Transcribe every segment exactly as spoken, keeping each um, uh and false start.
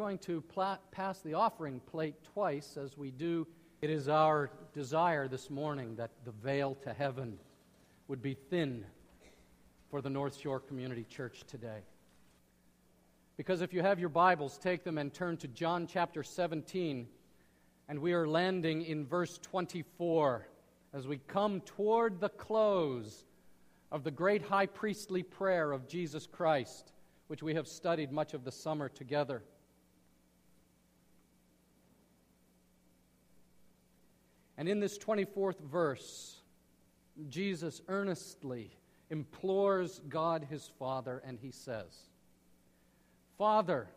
going to pla- pass the offering plate twice as we do. It is our desire this morning that the veil to heaven would be thin for the North Shore Community Church today. Because if you have your Bibles, take them and turn to John chapter seventeen, and we are landing in verse twenty-four as we come toward the close of the great high priestly prayer of Jesus Christ, which we have studied much of the summer together. And in this twenty-fourth verse, Jesus earnestly implores God his Father, and he says, "Father,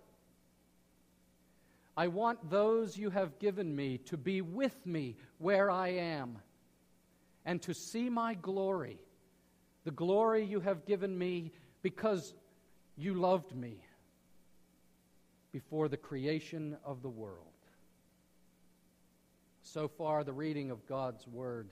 I want those you have given me to be with me where I am, and to see my glory, the glory you have given me because you loved me before the creation of the world." So far, the reading of God's Word.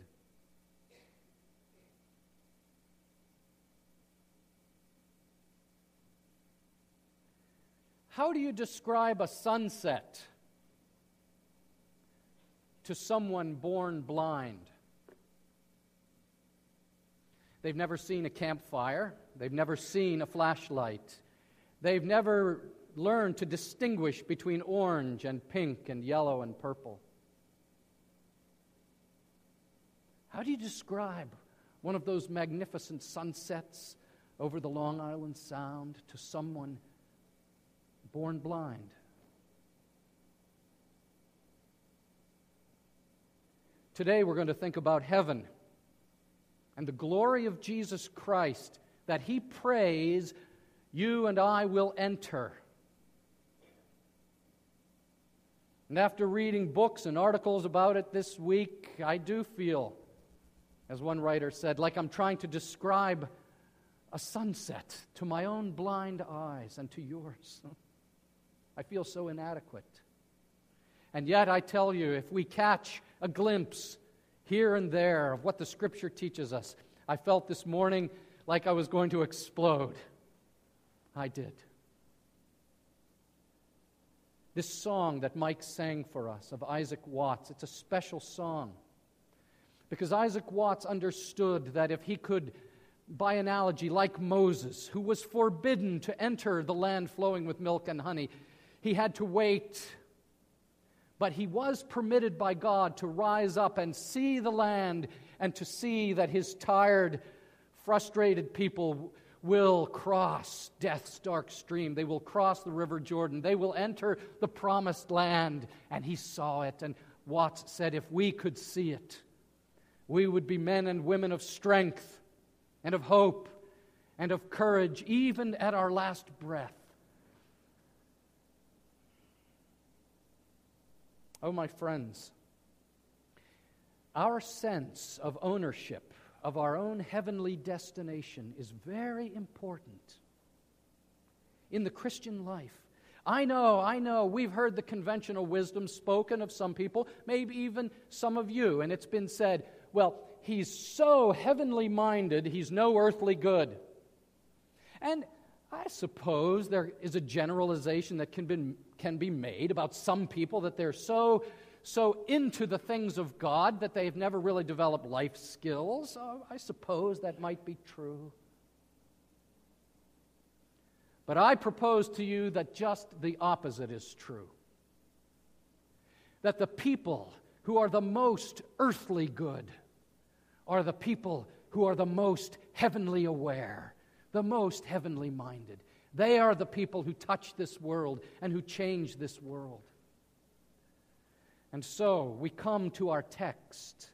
How do you describe a sunset to someone born blind? They've never seen a campfire. They've never seen a flashlight. They've never learned to distinguish between orange and pink and yellow and purple. How do you describe one of those magnificent sunsets over the Long Island Sound to someone born blind? Today we're going to think about heaven and the glory of Jesus Christ that he prays you and I will enter. And after reading books and articles about it this week, I do feel, as one writer said, like I'm trying to describe a sunset to my own blind eyes and to yours. I feel so inadequate. And yet I tell you, if we catch a glimpse here and there of what the Scripture teaches us, I felt this morning like I was going to explode. I did. This song that Mike sang for us of Isaac Watts, it's a special song because Isaac Watts understood that if he could, by analogy, like Moses, who was forbidden to enter the land flowing with milk and honey, he had to wait. But he was permitted by God to rise up and see the land and to see that his tired, frustrated people will cross death's dark stream. They will cross the River Jordan. They will enter the promised land. And he saw it. And Watts said, if we could see it, we would be men and women of strength and of hope and of courage, even at our last breath. Oh, my friends, our sense of ownership of our own heavenly destination is very important in the Christian life. I know, I know, we've heard the conventional wisdom spoken of some people, maybe even some of you, and it's been said, well, he's so heavenly minded, he's no earthly good. And I suppose there is a generalization that can be, can be made about some people that they're so, so into the things of God that they've never really developed life skills. Oh, I suppose that might be true. But I propose to you that just the opposite is true. That the people who are the most earthly good are the people who are the most heavenly aware, the most heavenly minded. They are the people who touch this world and who change this world. And so we come to our text.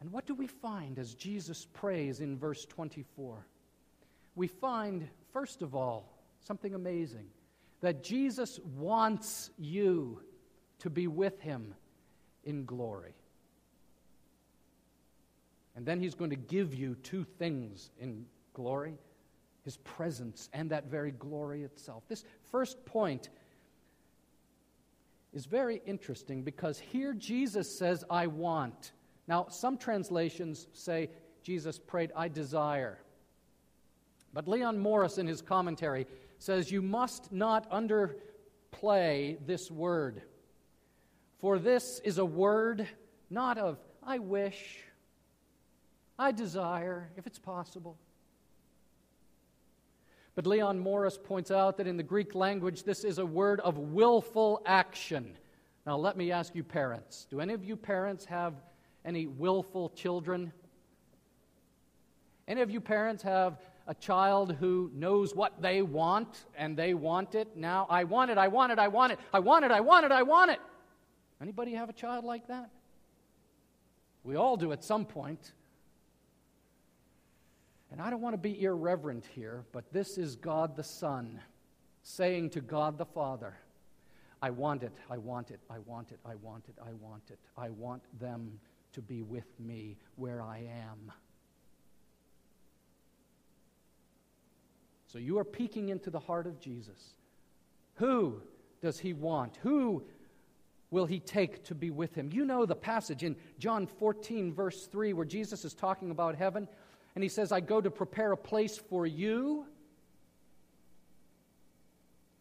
And what do we find as Jesus prays in verse twenty-four? We find, first of all, something amazing, that Jesus wants you to be with him in glory. And then he's going to give you two things in glory, his presence and that very glory itself. This first point is very interesting because here Jesus says, I want. Now, some translations say Jesus prayed, I desire. But Leon Morris in his commentary says, you must not under play this word. For this is a word not of I wish, I desire, if it's possible. But Leon Morris points out that in the Greek language, this is a word of willful action. Now let me ask you parents, do any of you parents have any willful children? Any of you parents have a child who knows what they want and they want it? Now, I want it, I want it, I want it, I want it, I want it, I want it. Anybody have a child like that? We all do at some point. And I don't want to be irreverent here, but this is God the Son saying to God the Father, I want it, I want it, I want it, I want it, I want it. I want them to be with me where I am. So you are peeking into the heart of Jesus. Who does he want? Who will he take to be with him? You know the passage in John fourteen, verse three, where Jesus is talking about heaven, and he says, I go to prepare a place for you.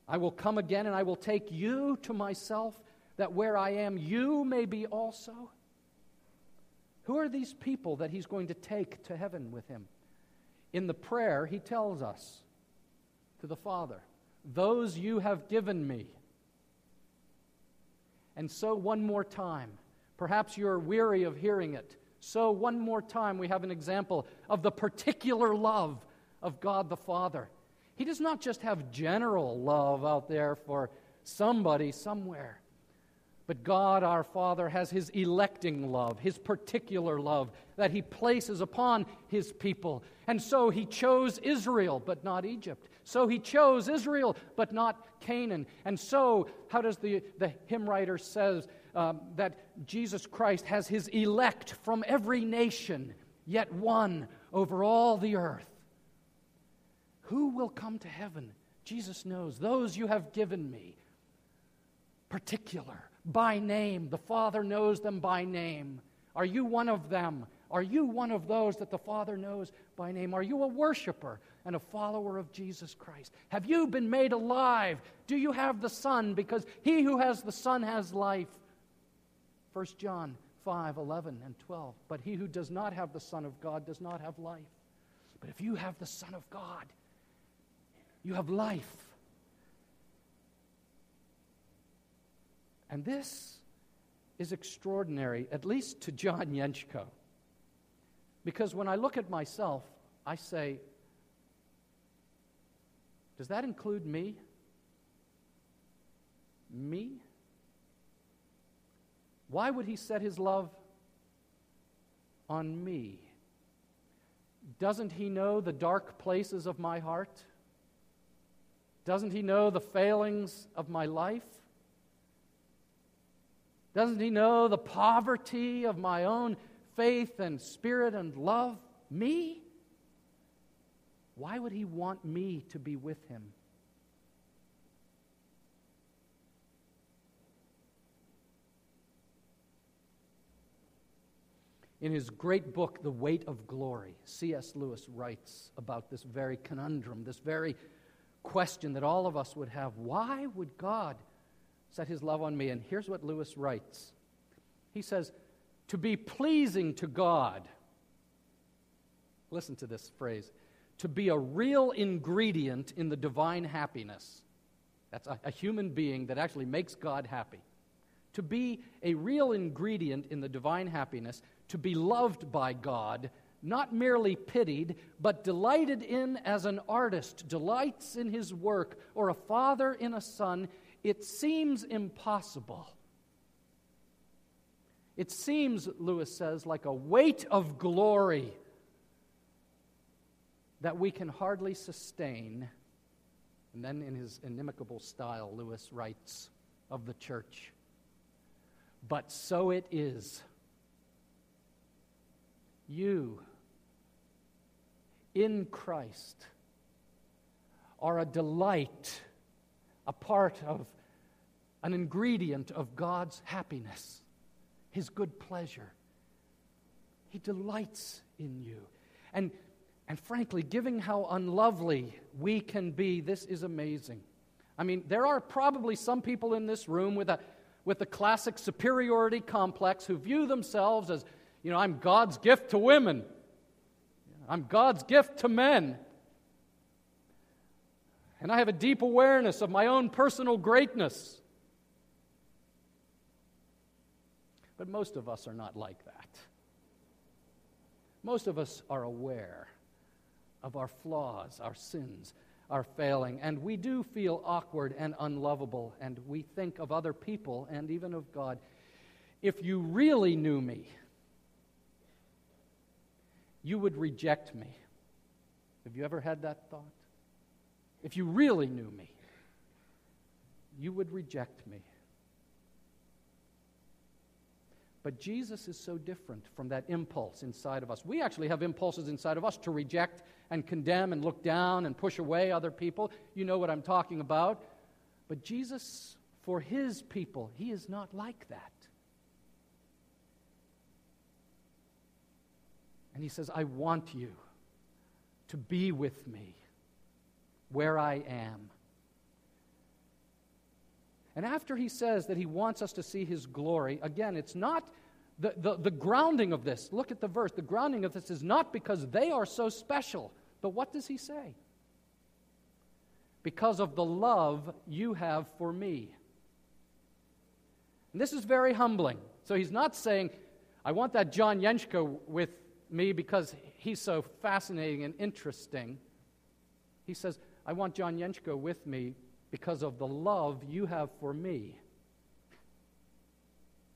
I will come again and I will take you to myself, that where I am, you may be also. Who are these people that he's going to take to heaven with him? In the prayer, he tells us, to the Father, those you have given me. And so one more time, perhaps you're weary of hearing it, so one more time we have an example of the particular love of God the Father. He does not just have general love out there for somebody somewhere, but God our Father has his electing love, his particular love that he places upon his people. And so he chose Israel, but not Egypt. So he chose Israel, but not Canaan. And so, how does the, the hymn writer says um, that Jesus Christ has his elect from every nation, yet one over all the earth. Who will come to heaven? Jesus knows. Those you have given me, particular, by name. The Father knows them by name. Are you one of them? Are you one of those that the Father knows by name? Are you a worshiper and a follower of Jesus Christ? Have you been made alive? Do you have the Son? Because he who has the Son has life. First John five, eleven, and twelve. But he who does not have the Son of God does not have life. But if you have the Son of God, you have life. And this is extraordinary, at least to John Jenshko. Because when I look at myself, I say, does that include me? Me? Why would he set his love on me? Doesn't he know the dark places of my heart? Doesn't he know the failings of my life? Doesn't he know the poverty of my own faith and spirit and love? Me? Why would he want me to be with him? In his great book, The Weight of Glory, C S Lewis writes about this very conundrum, this very question that all of us would have. Why would God set his love on me? And here's what Lewis writes. He says, to be pleasing to God. Listen to this phrase. To be a real ingredient in the divine happiness. That's a, a human being that actually makes God happy. To be a real ingredient in the divine happiness, to be loved by God, not merely pitied, but delighted in as an artist delights in his work, or a father in a son, it seems impossible. It seems, Lewis says, like a weight of glory that we can hardly sustain. And then in his inimicable style, Lewis writes of the church, but so it is. You, in Christ, are a delight, a part of, an ingredient of God's happiness, his good pleasure. He delights in you. And And frankly, given how unlovely we can be, this is amazing. I mean, there are probably some people in this room with a with the classic superiority complex who view themselves as, you know, I'm God's gift to women. I'm God's gift to men. And I have a deep awareness of my own personal greatness. But most of us are not like that. Most of us are aware of our flaws, our sins, our failing, and we do feel awkward and unlovable, and we think of other people and even of God. If you really knew me, you would reject me. Have you ever had that thought? If you really knew me, you would reject me. But Jesus is so different from that impulse inside of us. We actually have impulses inside of us to reject and condemn and look down and push away other people. You know what I'm talking about. But Jesus, for his people, he is not like that. And he says, I want you to be with me where I am. And after he says that he wants us to see his glory, again, it's not the, the, the grounding of this. Look at the verse. The grounding of this is not because they are so special. But what does he say? Because of the love you have for me. And this is very humbling. So he's not saying, I want that John Jenshko with me because he's so fascinating and interesting. He says, I want John Jenshko with me because of the love you have for me.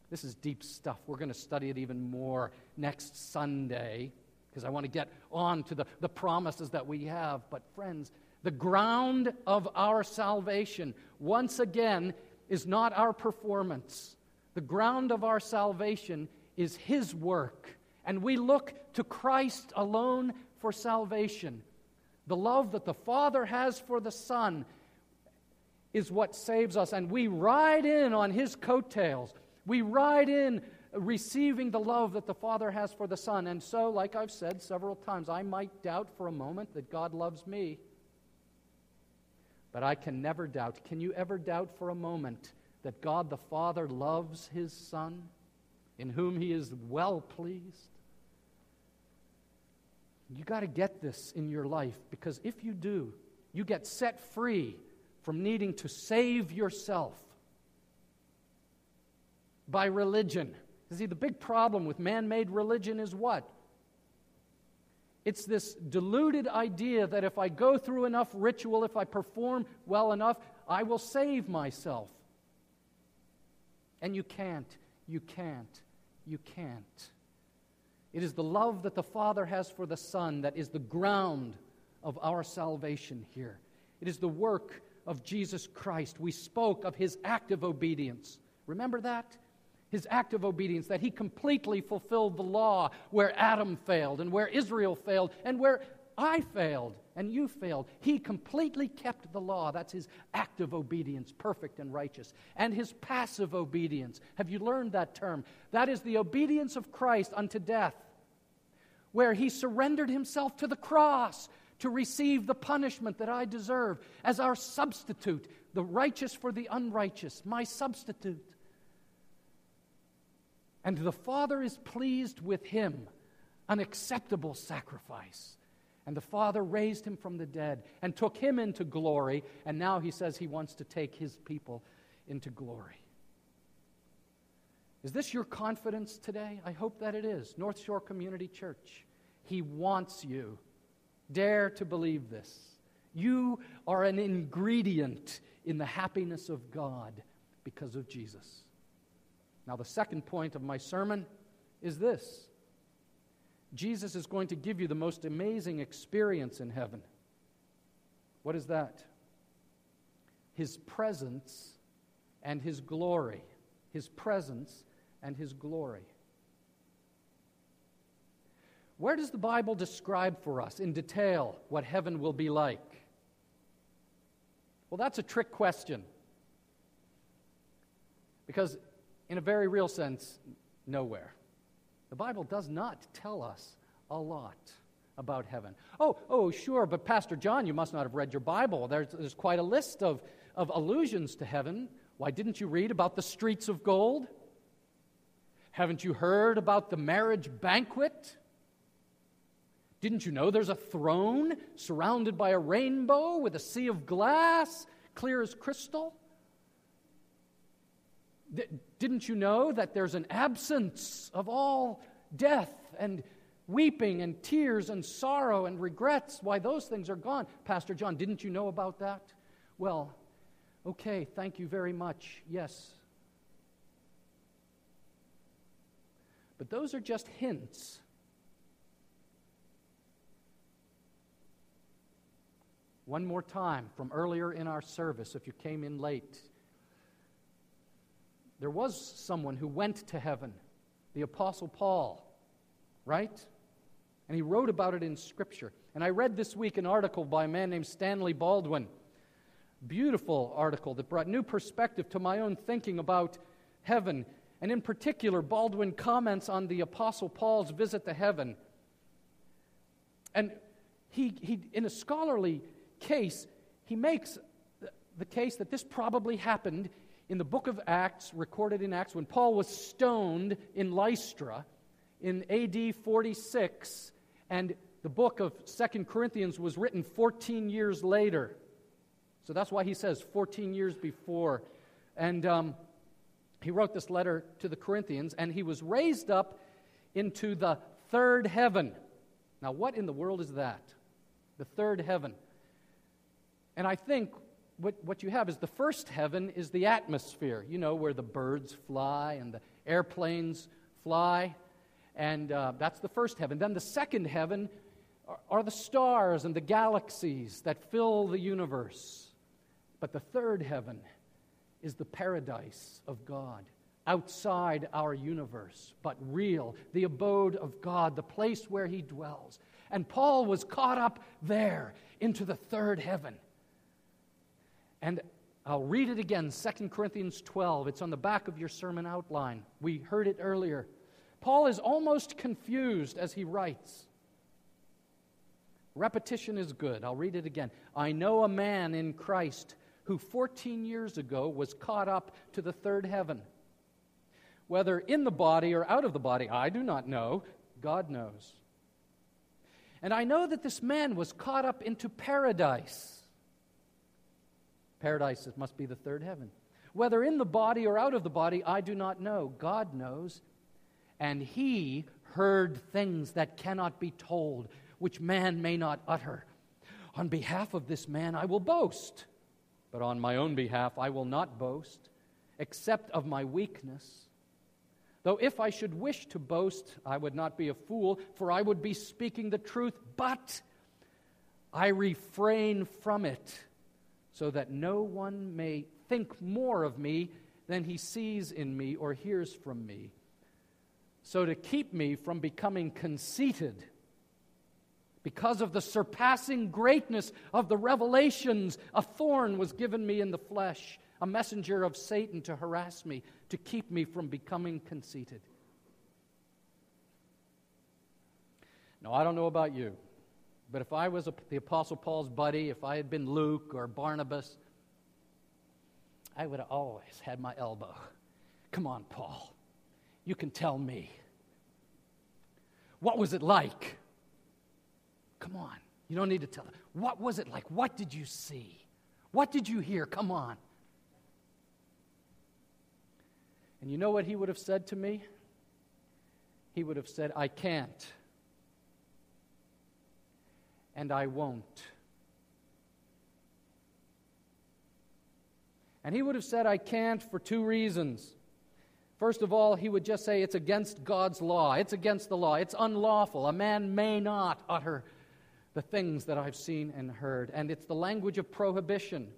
This is deep stuff. We're going to study it even more next Sunday because I want to get on to the, the promises that we have. But friends, the ground of our salvation, once again, is not our performance. The ground of our salvation is his work. And we look to Christ alone for salvation. The love that the Father has for the Son is what saves us, and we ride in on his coattails. We ride in receiving the love that the Father has for the Son. And so, like I've said several times, I might doubt for a moment that God loves me, but I can never doubt. Can you ever doubt for a moment that God the Father loves his Son, in whom he is well pleased? You got to get this in your life, because if you do, you get set free from needing to save yourself by religion. You see, the big problem with man-made religion is what? It's this deluded idea that if I go through enough ritual, if I perform well enough, I will save myself. And you can't, you can't, you can't. It is the love that the Father has for the Son that is the ground of our salvation here. It is the work of Jesus Christ. We spoke of his active obedience. Remember that? His active obedience, that he completely fulfilled the law where Adam failed and where Israel failed and where I failed and you failed. He completely kept the law. That's his active obedience, perfect and righteous. And his passive obedience. Have you learned that term? That is the obedience of Christ unto death, where he surrendered himself to the cross to receive the punishment that I deserve as our substitute, the righteous for the unrighteous, my substitute. And the Father is pleased with him, an acceptable sacrifice. And the Father raised him from the dead and took him into glory, and now he says he wants to take his people into glory. Is this your confidence today? I hope that it is. North Shore Community Church, he wants you. Dare to believe this. You are an ingredient in the happiness of God because of Jesus. Now, the second point of my sermon is this. Jesus is going to give you the most amazing experience in heaven. What is that? His presence and his glory. His presence and his glory. Where does the Bible describe for us in detail what heaven will be like? Well, that's a trick question. Because in a very real sense, nowhere. The Bible does not tell us a lot about heaven. Oh, oh, sure, but Pastor John, you must not have read your Bible. There's, there's quite a list of, of allusions to heaven. Why didn't you read about the streets of gold? Haven't you heard about the marriage banquet? Didn't you know there's a throne surrounded by a rainbow with a sea of glass, clear as crystal? D- didn't you know that there's an absence of all death and weeping and tears and sorrow and regrets? Why, those things are gone. Pastor John, didn't you know about that? Well, okay, thank you very much. Yes. But those are just hints. One more time from earlier in our service, if you came in late, there was someone who went to heaven, the Apostle Paul, right? And he wrote about it in Scripture. And I read this week an article by a man named Stanley Baldwin. Beautiful article that brought new perspective to my own thinking about heaven. And in particular, Baldwin comments on the Apostle Paul's visit to heaven. And he, he in a scholarly case, he makes the case that this probably happened in the book of Acts, recorded in Acts, when Paul was stoned in Lystra in A D forty-six, and the book of Second Corinthians was written fourteen years later. So that's why he says fourteen years before. And um, he wrote this letter to the Corinthians, and he was raised up into the third heaven. Now, what in the world is that? The third heaven. And I think what, what you have is the first heaven is the atmosphere, you know, where the birds fly and the airplanes fly, and uh, that's the first heaven. Then the second heaven are, are the stars and the galaxies that fill the universe. But the third heaven is the paradise of God, outside our universe, but real, the abode of God, the place where He dwells. And Paul was caught up there into the third heaven. And I'll read it again, Second Corinthians twelve. It's on the back of your sermon outline. We heard it earlier. Paul is almost confused as he writes. Repetition is good. I'll read it again. I know a man in Christ who fourteen years ago was caught up to the third heaven. Whether in the body or out of the body, I do not know. God knows. And I know that this man was caught up into paradise. Paradise, it must be the third heaven. Whether in the body or out of the body, I do not know. God knows. And He heard things that cannot be told, which man may not utter. On behalf of this man I will boast, but on my own behalf I will not boast, except of my weakness. Though if I should wish to boast, I would not be a fool, for I would be speaking the truth, but I refrain from it, so that no one may think more of me than he sees in me or hears from me. So to keep me from becoming conceited, because of the surpassing greatness of the revelations, a thorn was given me in the flesh, a messenger of Satan to harass me, to keep me from becoming conceited. Now, I don't know about you, but if I was a, the Apostle Paul's buddy, if I had been Luke or Barnabas, I would have always had my elbow. Come on, Paul. You can tell me. What was it like? Come on. You don't need to tell. What was it like? What did you see? What did you hear? Come on. And you know what he would have said to me? He would have said, I can't. And I won't. And he would have said, I can't for two reasons. First of all, he would just say it's against God's law. It's against the law. It's unlawful. A man may not utter the things that I've seen and heard. And it's the language of prohibition.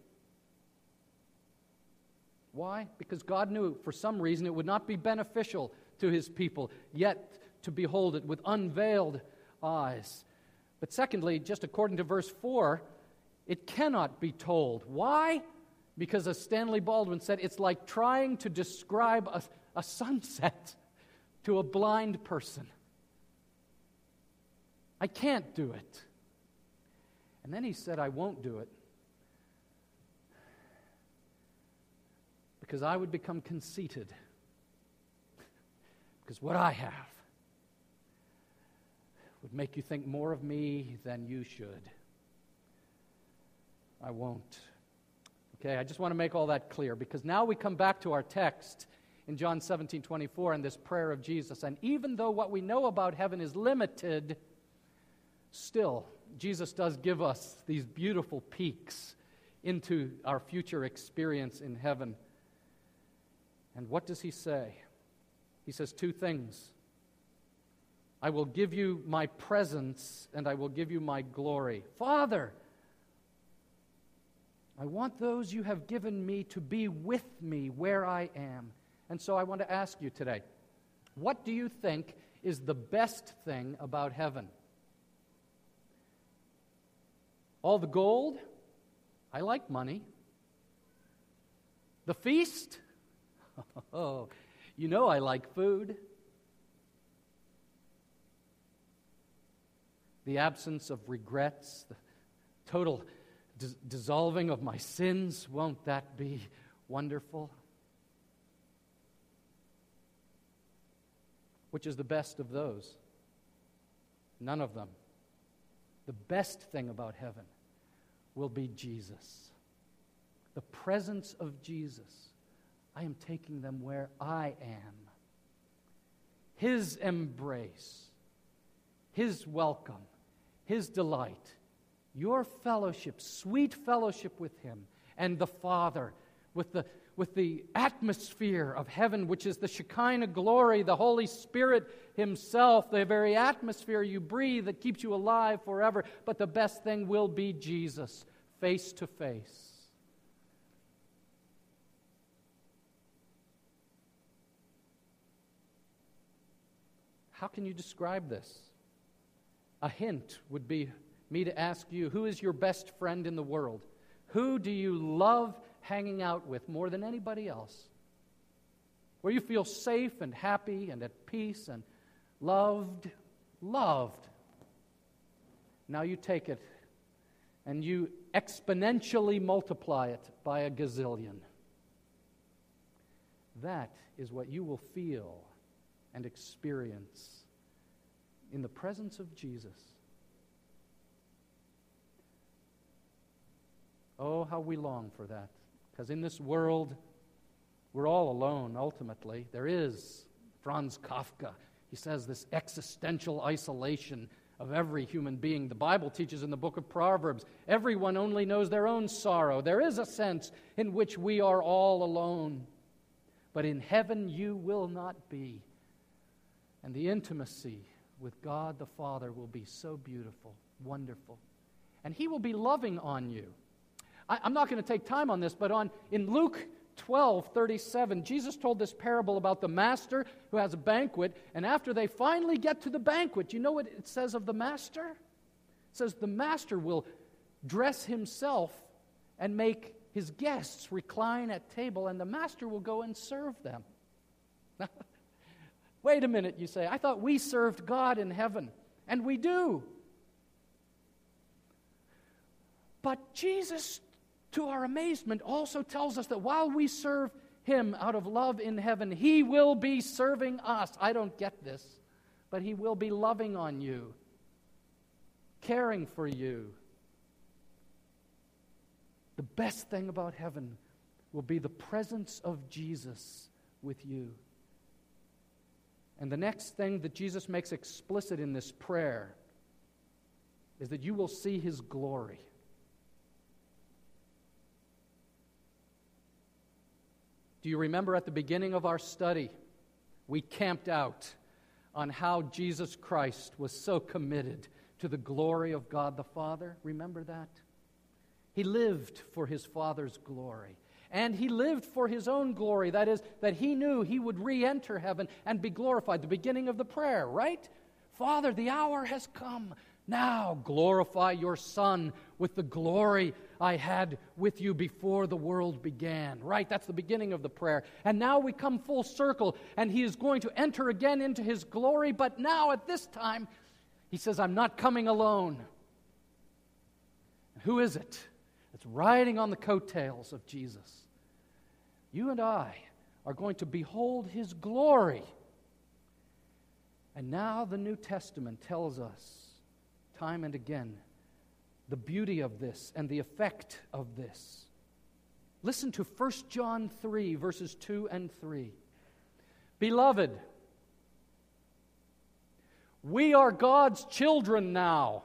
Why? Because God knew for some reason it would not be beneficial to His people, yet to behold it with unveiled eyes. But secondly, just according to verse four, it cannot be told. Why? Because as Stanley Baldwin said, it's like trying to describe a, a sunset to a blind person. I can't do it. And then he said, I won't do it. because I would become conceited. Because what I have would make you think more of me than you should. I won't. Okay, I just want to make all that clear, because now we come back to our text in John seventeen twenty-four and this prayer of Jesus. And even though what we know about heaven is limited, still, Jesus does give us these beautiful peeks into our future experience in heaven. And what does he say? He says two things. I will give you my presence, and I will give you my glory. Father, I want those you have given me to be with me where I am. And so I want to ask you today, what do you think is the best thing about heaven? All the gold? I like money. The feast? Oh, you know I like food. The absence of regrets, the total dis- dissolving of my sins, won't that be wonderful? Which is the best of those? None of them. The best thing about heaven will be Jesus. The presence of Jesus. I am taking them where I am. His embrace, His welcome, His delight, your fellowship, sweet fellowship with Him and the Father, with the with the atmosphere of heaven, which is the Shekinah glory, the Holy Spirit Himself, the very atmosphere you breathe that keeps you alive forever. But the best thing will be Jesus, face to face. How can you describe this? A hint would be me to ask you, who is your best friend in the world? Who do you love hanging out with more than anybody else, where you feel safe and happy and at peace and loved, loved. Now you take it and you exponentially multiply it by a gazillion. That is what you will feel and experience in the presence of Jesus. Oh, how we long for that. Because in this world, we're all alone, ultimately. There is Franz Kafka. He says this existential isolation of every human being. The Bible teaches in the book of Proverbs, everyone only knows their own sorrow. There is a sense in which we are all alone. But in heaven you will not be. And the intimacy with God the Father will be so beautiful, wonderful. And He will be loving on you. I'm not going to take time on this, but on in Luke twelve thirty-seven, Jesus told this parable about the master who has a banquet, and after they finally get to the banquet, you know what it says of the master? It says the master will dress himself and make his guests recline at table, and the master will go and serve them. Wait a minute, you say, I thought we served God in heaven, and we do. But Jesus, to our amazement, also tells us that while we serve Him out of love in heaven, He will be serving us. I don't get this, but He will be loving on you, caring for you. The best thing about heaven will be the presence of Jesus with you. And the next thing that Jesus makes explicit in this prayer is that you will see His glory. Do you remember at the beginning of our study, we camped out on how Jesus Christ was so committed to the glory of God the Father? Remember that? He lived for His Father's glory. And He lived for His own glory. That is, that He knew He would re-enter heaven and be glorified. The beginning of the prayer, right? Father, the hour has come. Now glorify your Son with the glory I had with you before the world began. Right, that's the beginning of the prayer. And now we come full circle, and He is going to enter again into His glory. But now at this time, He says, I'm not coming alone. And who is it that's riding on the coattails of Jesus? you and I are going to behold his glory. And now the New Testament tells us time and again the beauty of this and the effect of this. Listen to First John three, verses two and three. Beloved, we are God's children now,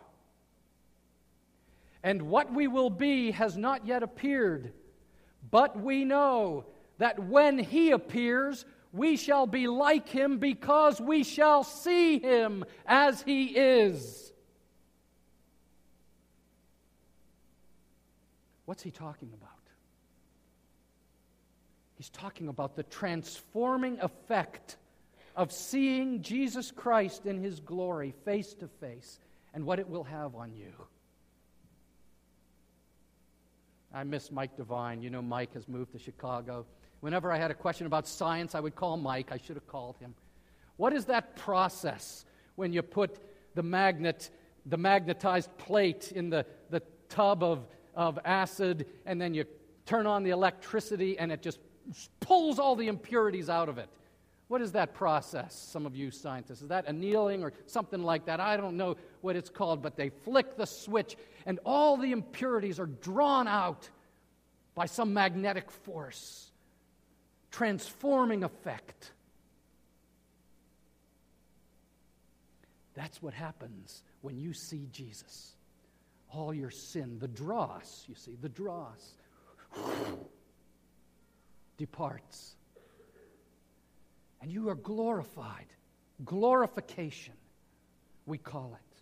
and what we will be has not yet appeared, but we know that when He appears, we shall be like Him because we shall see Him as He is. What's He talking about? He's talking about the transforming effect of seeing Jesus Christ in His glory face to face and what it will have on you. I miss Mike Devine. You know, Mike has moved to Chicago. Whenever I had a question about science, I would call Mike. I should have called him. What is that process when you put the magnet, the magnetized plate in the, the tub of, of acid, and then you turn on the electricity and it just pulls all the impurities out of it? What is that process, some of you scientists? Is that annealing or something like that? I don't know what it's called, but they flick the switch and all the impurities are drawn out by some magnetic force. Transforming effect. That's what happens when you see Jesus. All your sin, the dross, you see, the dross departs. And you are glorified. Glorification, we call it.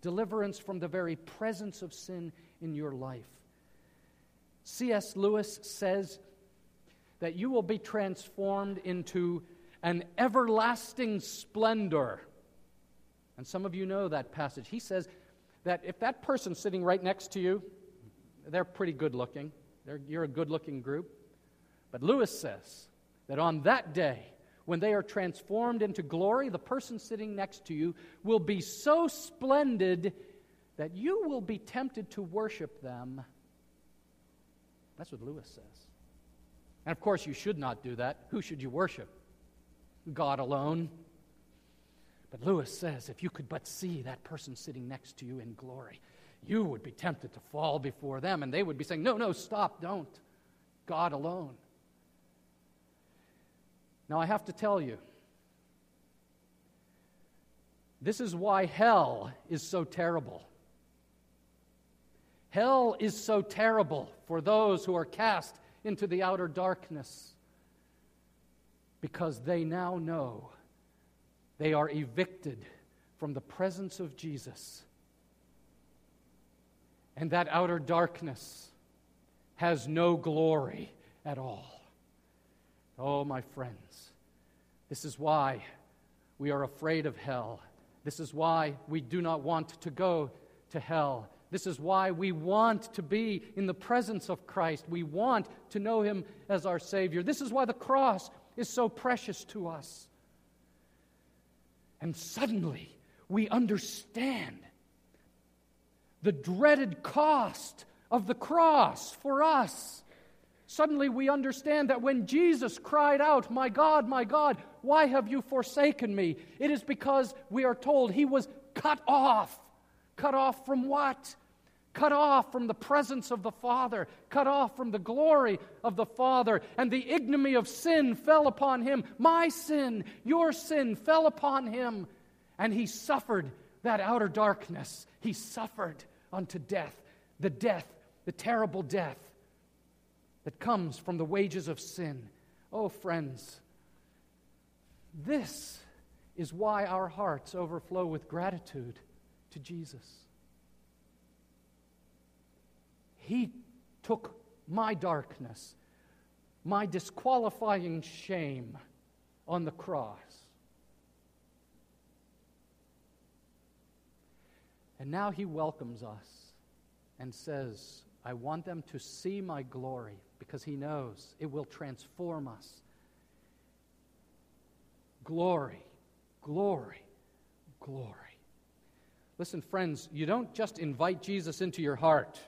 Deliverance from the very presence of sin in your life. C S Lewis says that you will be transformed into an everlasting splendor. And some of you know that passage. He says that if that person's sitting right next to you, they're pretty good looking. They're, you're a good looking group. But Lewis says that on that day, when they are transformed into glory, the person sitting next to you will be so splendid that you will be tempted to worship them. That's what Lewis says. And of course, you should not do that. Who should you worship? God alone. But Lewis says, if you could but see that person sitting next to you in glory, you would be tempted to fall before them, and they would be saying, no, no, stop, don't. God alone. Now, I have to tell you, this is why hell is so terrible. Hell is so terrible for those who are cast into the outer darkness, because they now know they are evicted from the presence of Jesus. And that outer darkness has no glory at all. Oh, my friends, this is why we are afraid of hell. This is why we do not want to go to hell. This is why we want to be in the presence of Christ. We want to know Him as our Savior. This is why the cross is so precious to us. And suddenly, we understand the dreaded cost of the cross for us. Suddenly we understand that when Jesus cried out, "My God, my God, why have you forsaken me?" it is because we are told He was cut off. Cut off from what? Cut off from the presence of the Father. Cut off from the glory of the Father. And the ignominy of sin fell upon Him. My sin, your sin fell upon Him. And He suffered that outer darkness. He suffered unto death. The death, the terrible death that comes from the wages of sin. Oh, friends, this is why our hearts overflow with gratitude to Jesus. He took my darkness, my disqualifying shame on the cross. And now He welcomes us and says, I want them to see my glory, because He knows it will transform us. Glory, glory, glory. Listen, friends, you don't just invite Jesus into your heart.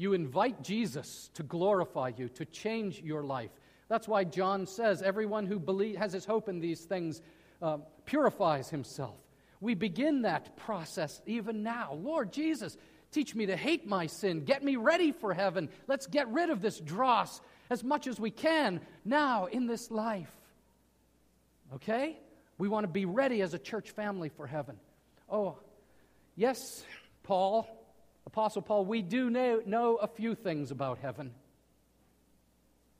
You invite Jesus to glorify you, to change your life. That's why John says, everyone who believe, has his hope in these things uh, purifies himself. We begin that process even now. Lord Jesus, teach me to hate my sin. Get me ready for heaven. Let's get rid of this dross as much as we can now in this life. Okay? We want to be ready as a church family for heaven. Oh, yes, Paul, Apostle Paul, we do know, know a few things about heaven.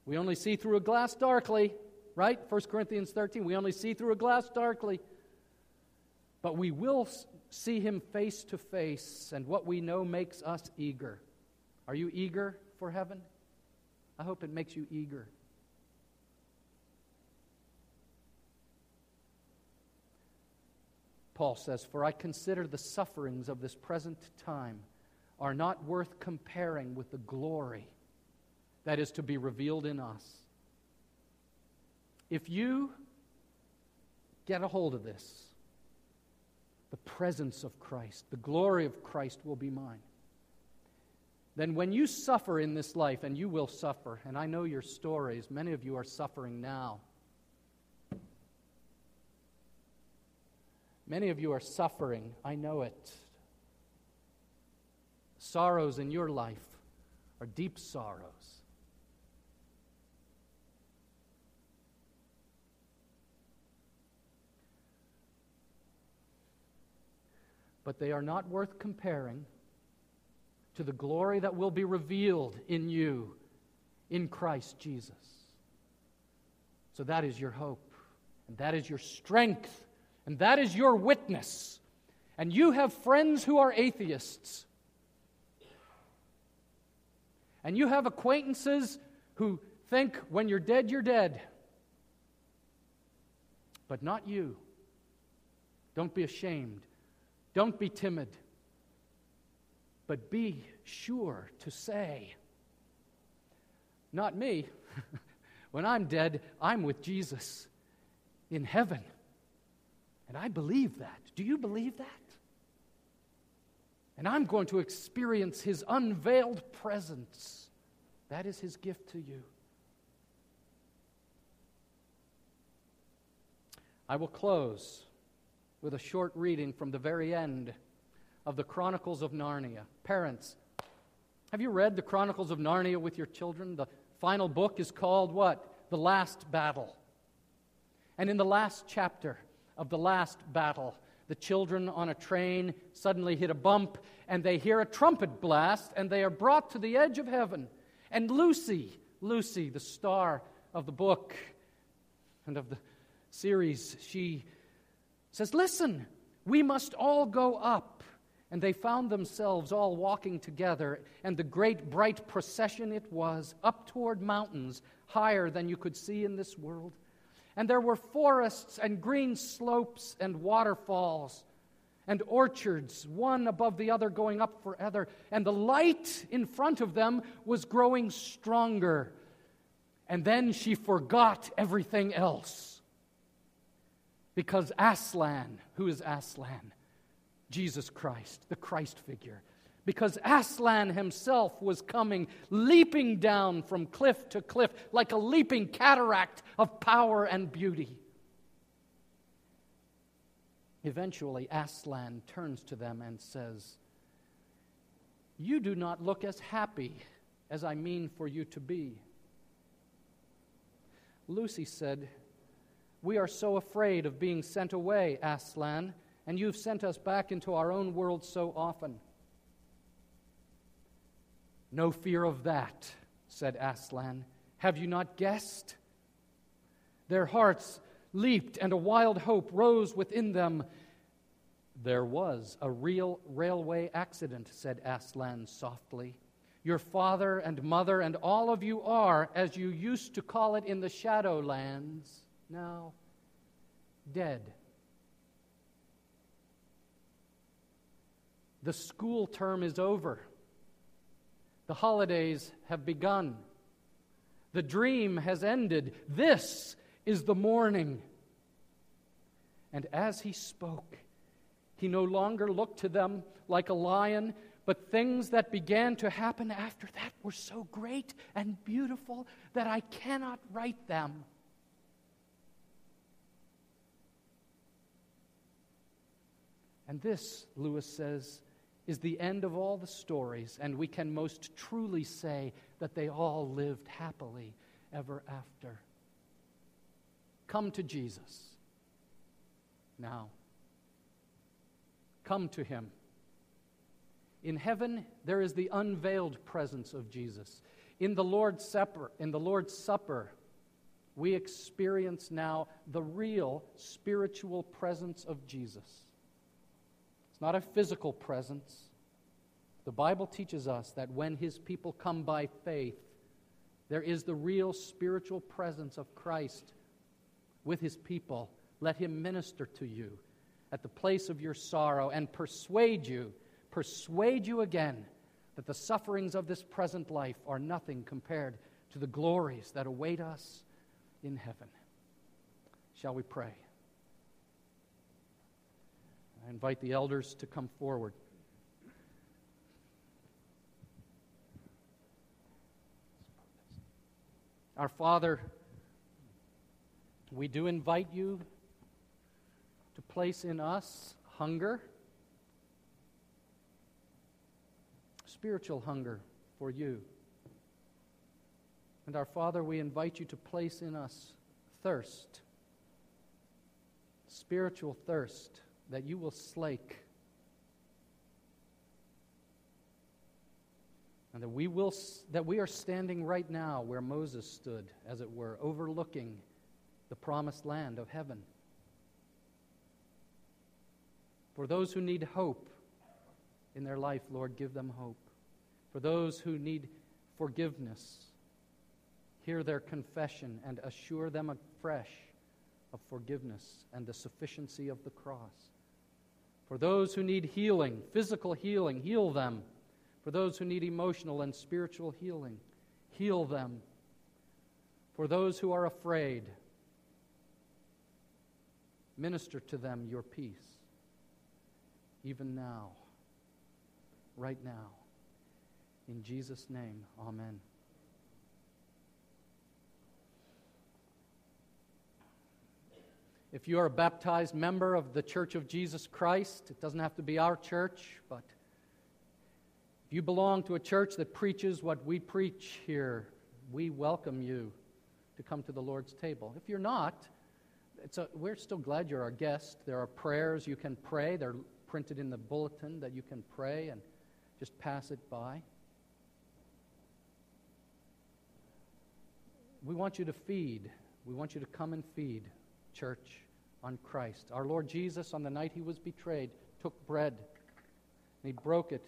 We only see through a glass darkly, right? First Corinthians thirteen, we only see through a glass darkly. But we will see him face to face, and what we know makes us eager. Are you eager for heaven? I hope it makes you eager. Paul says, "For I consider the sufferings of this present time are not worth comparing with the glory that is to be revealed in us." If you get a hold of this, the presence of Christ, the glory of Christ will be mine. Then when you suffer in this life, and you will suffer, and I know your stories, many of you are suffering now. Many of you are suffering, I know it. Sorrows in your life are deep sorrows. But they are not worth comparing to the glory that will be revealed in you in Christ Jesus. So that is your hope, and that is your strength, and that is your witness. And you have friends who are atheists, and you have acquaintances who think when you're dead, you're dead. But not you. Don't be ashamed. Don't be timid, but be sure to say, not me. When I'm dead, I'm with Jesus in heaven. And I believe that. Do you believe that? And I'm going to experience his unveiled presence. That is his gift to you. I will close with a short reading from the very end of the Chronicles of Narnia. Parents, have you read the Chronicles of Narnia with your children? The final book is called what? The Last Battle. And in the last chapter of The Last Battle, the children on a train suddenly hit a bump, and they hear a trumpet blast, and they are brought to the edge of heaven. And Lucy, Lucy, the star of the book and of the series, she says, "Listen, we must all go up." And they found themselves all walking together, and the great bright procession it was, up toward mountains higher than you could see in this world. And there were forests and green slopes and waterfalls and orchards, one above the other going up forever. And the light in front of them was growing stronger. And then she forgot everything else. Because Aslan, who is Aslan? Jesus Christ, the Christ figure. Because Aslan himself was coming, leaping down from cliff to cliff like a leaping cataract of power and beauty. Eventually, Aslan turns to them and says, "You do not look as happy as I mean for you to be." Lucy said, "We are so afraid of being sent away, Aslan, and you've sent us back into our own world so often." "No fear of that," said Aslan. "Have you not guessed?" Their hearts leaped and a wild hope rose within them. "There was a real railway accident," said Aslan softly. "Your father and mother and all of you are, as you used to call it in the Shadowlands, now dead. The school term is over. The holidays have begun. The dream has ended. This is the morning." And as he spoke, he no longer looked to them like a lion, But things that began to happen after that were so great and beautiful that I cannot write them. And this, Lewis says, is the end of all the stories, and we can most truly say that they all lived happily ever after. Come to Jesus now. Come to him. In heaven, there is the unveiled presence of Jesus. In the Lord's Supper, in the Lord's Supper, we experience now the real spiritual presence of Jesus. It's not a physical presence. The Bible teaches us that when his people come by faith, there is the real spiritual presence of Christ with his people. Let him minister to you at the place of your sorrow and persuade you, persuade you again that the sufferings of this present life are nothing compared to the glories that await us in heaven. Shall we pray? I invite the elders to come forward. Our Father, we do invite you to place in us hunger, spiritual hunger for you. And our Father, we invite you to place in us thirst, spiritual thirst, that you will slake, and that we will that we are standing right now where Moses stood, as it were, overlooking the promised land of heaven. For those who need hope in their life, Lord, give them hope. For those who need forgiveness, hear their confession and assure them afresh of forgiveness and the sufficiency of the cross. For those who need healing, physical healing, heal them. For those who need emotional and spiritual healing, heal them. For those who are afraid, minister to them your peace, even now, right now. In Jesus' name, amen. If you are a baptized member of the Church of Jesus Christ, it doesn't have to be our church, but if you belong to a church that preaches what we preach here, we welcome you to come to the Lord's table. If you're not, it's a, we're still glad you're our guest. There are prayers you can pray. They're printed in the bulletin that you can pray and just pass it by. We want you to feed. We want you to come and feed, church, on Christ. Our Lord Jesus, on the night he was betrayed, took bread, and he broke it,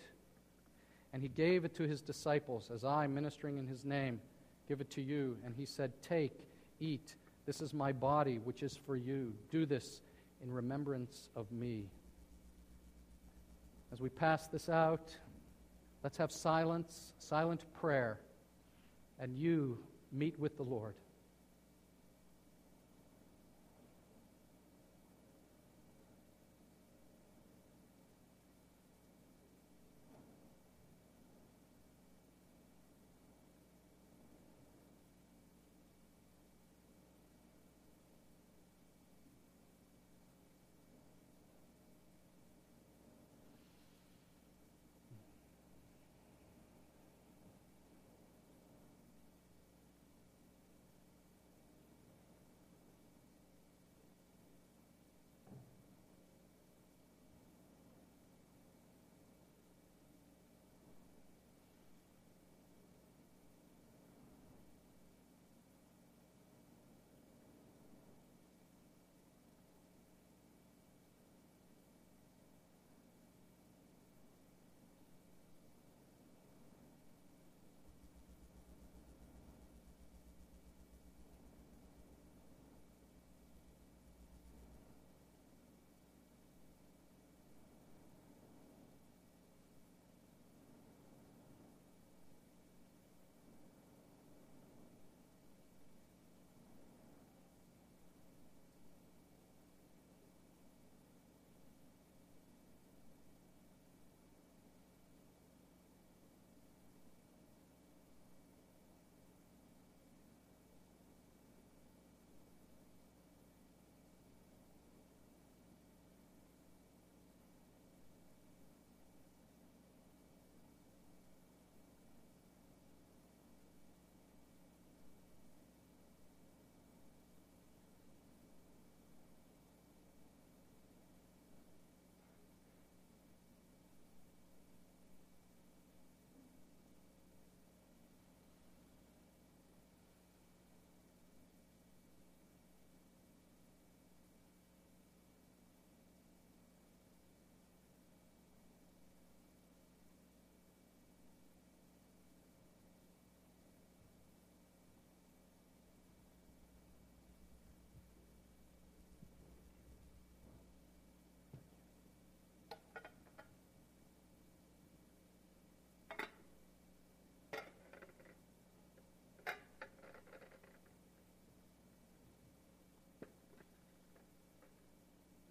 and he gave it to his disciples, as I, ministering in his name, give it to you. And he said, "Take, eat, this is my body, which is for you. Do this in remembrance of me." As we pass this out, let's have silence, silent prayer, and you meet with the Lord.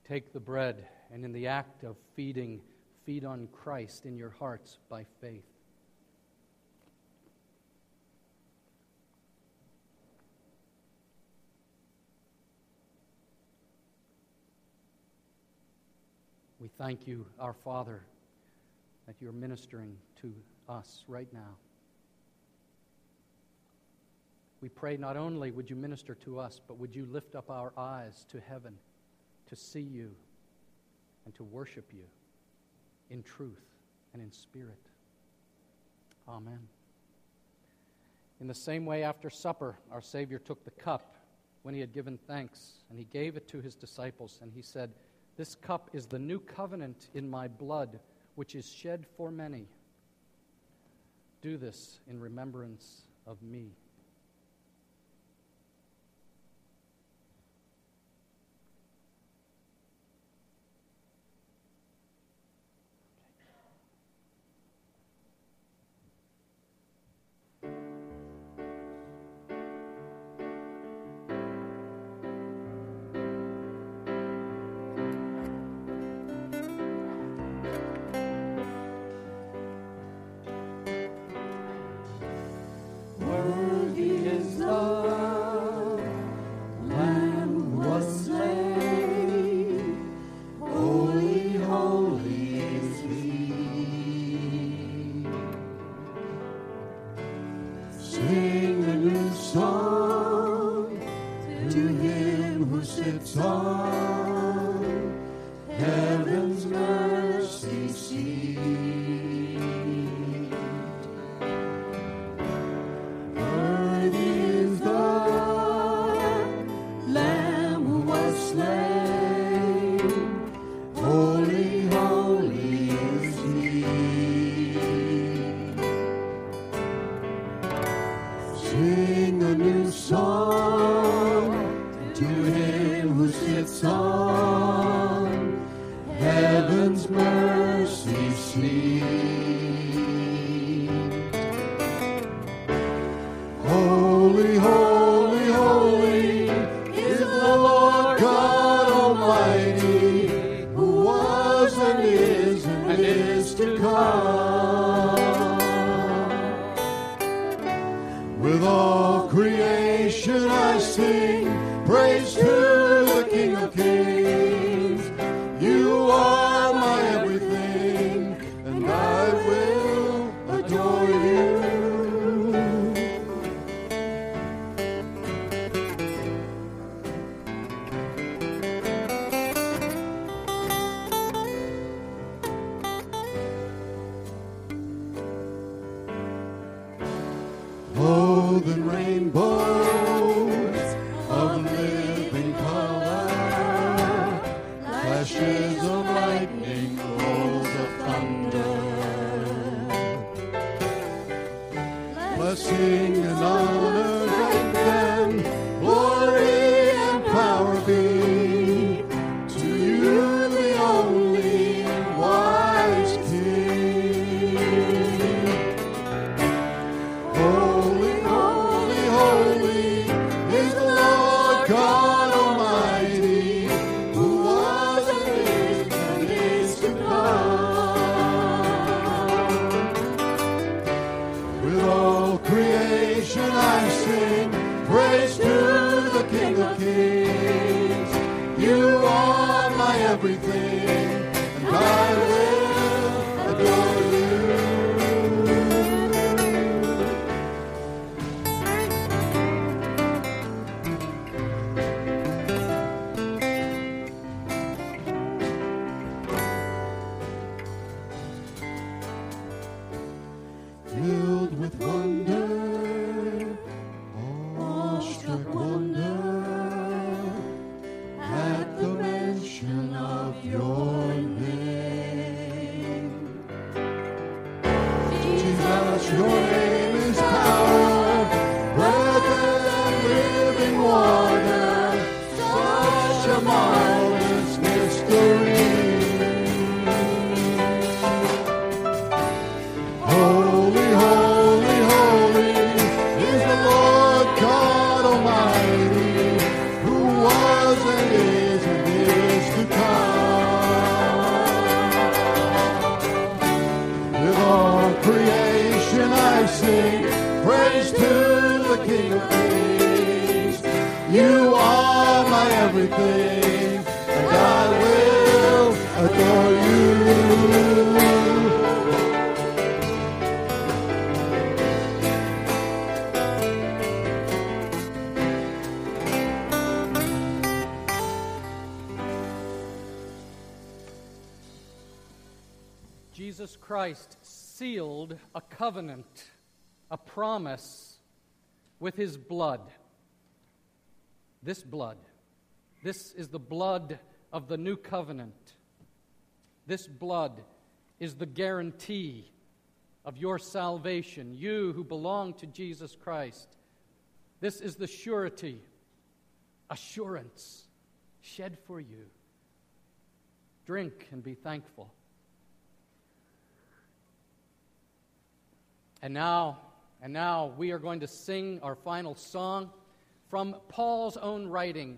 Take the bread, and in the act of feeding, feed on Christ in your hearts by faith. We thank you, our Father, that you're ministering to us right now. We pray not only would you minister to us, but would you lift up our eyes to heaven to see you and to worship you in truth and in spirit. Amen. In the same way, after supper, our Savior took the cup when he had given thanks, and he gave it to his disciples, and he said, "This cup is the new covenant in my blood, which is shed for many. Do this in remembrance of me." Wonder at the mention of your You are my everything, and I will adore you. Jesus Christ sealed a covenant, a promise with his blood. This blood, this is the blood of the new covenant. This blood is the guarantee of your salvation, you who belong to Jesus Christ. This is the surety, assurance shed for you. Drink and be thankful. And now, and now we are going to sing our final song from Paul's own writing.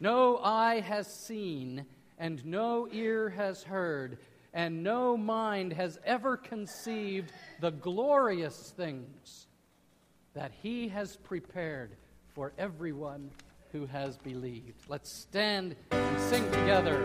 No eye has seen, and no ear has heard, and no mind has ever conceived the glorious things that he has prepared for everyone who has believed. Let's stand and sing together.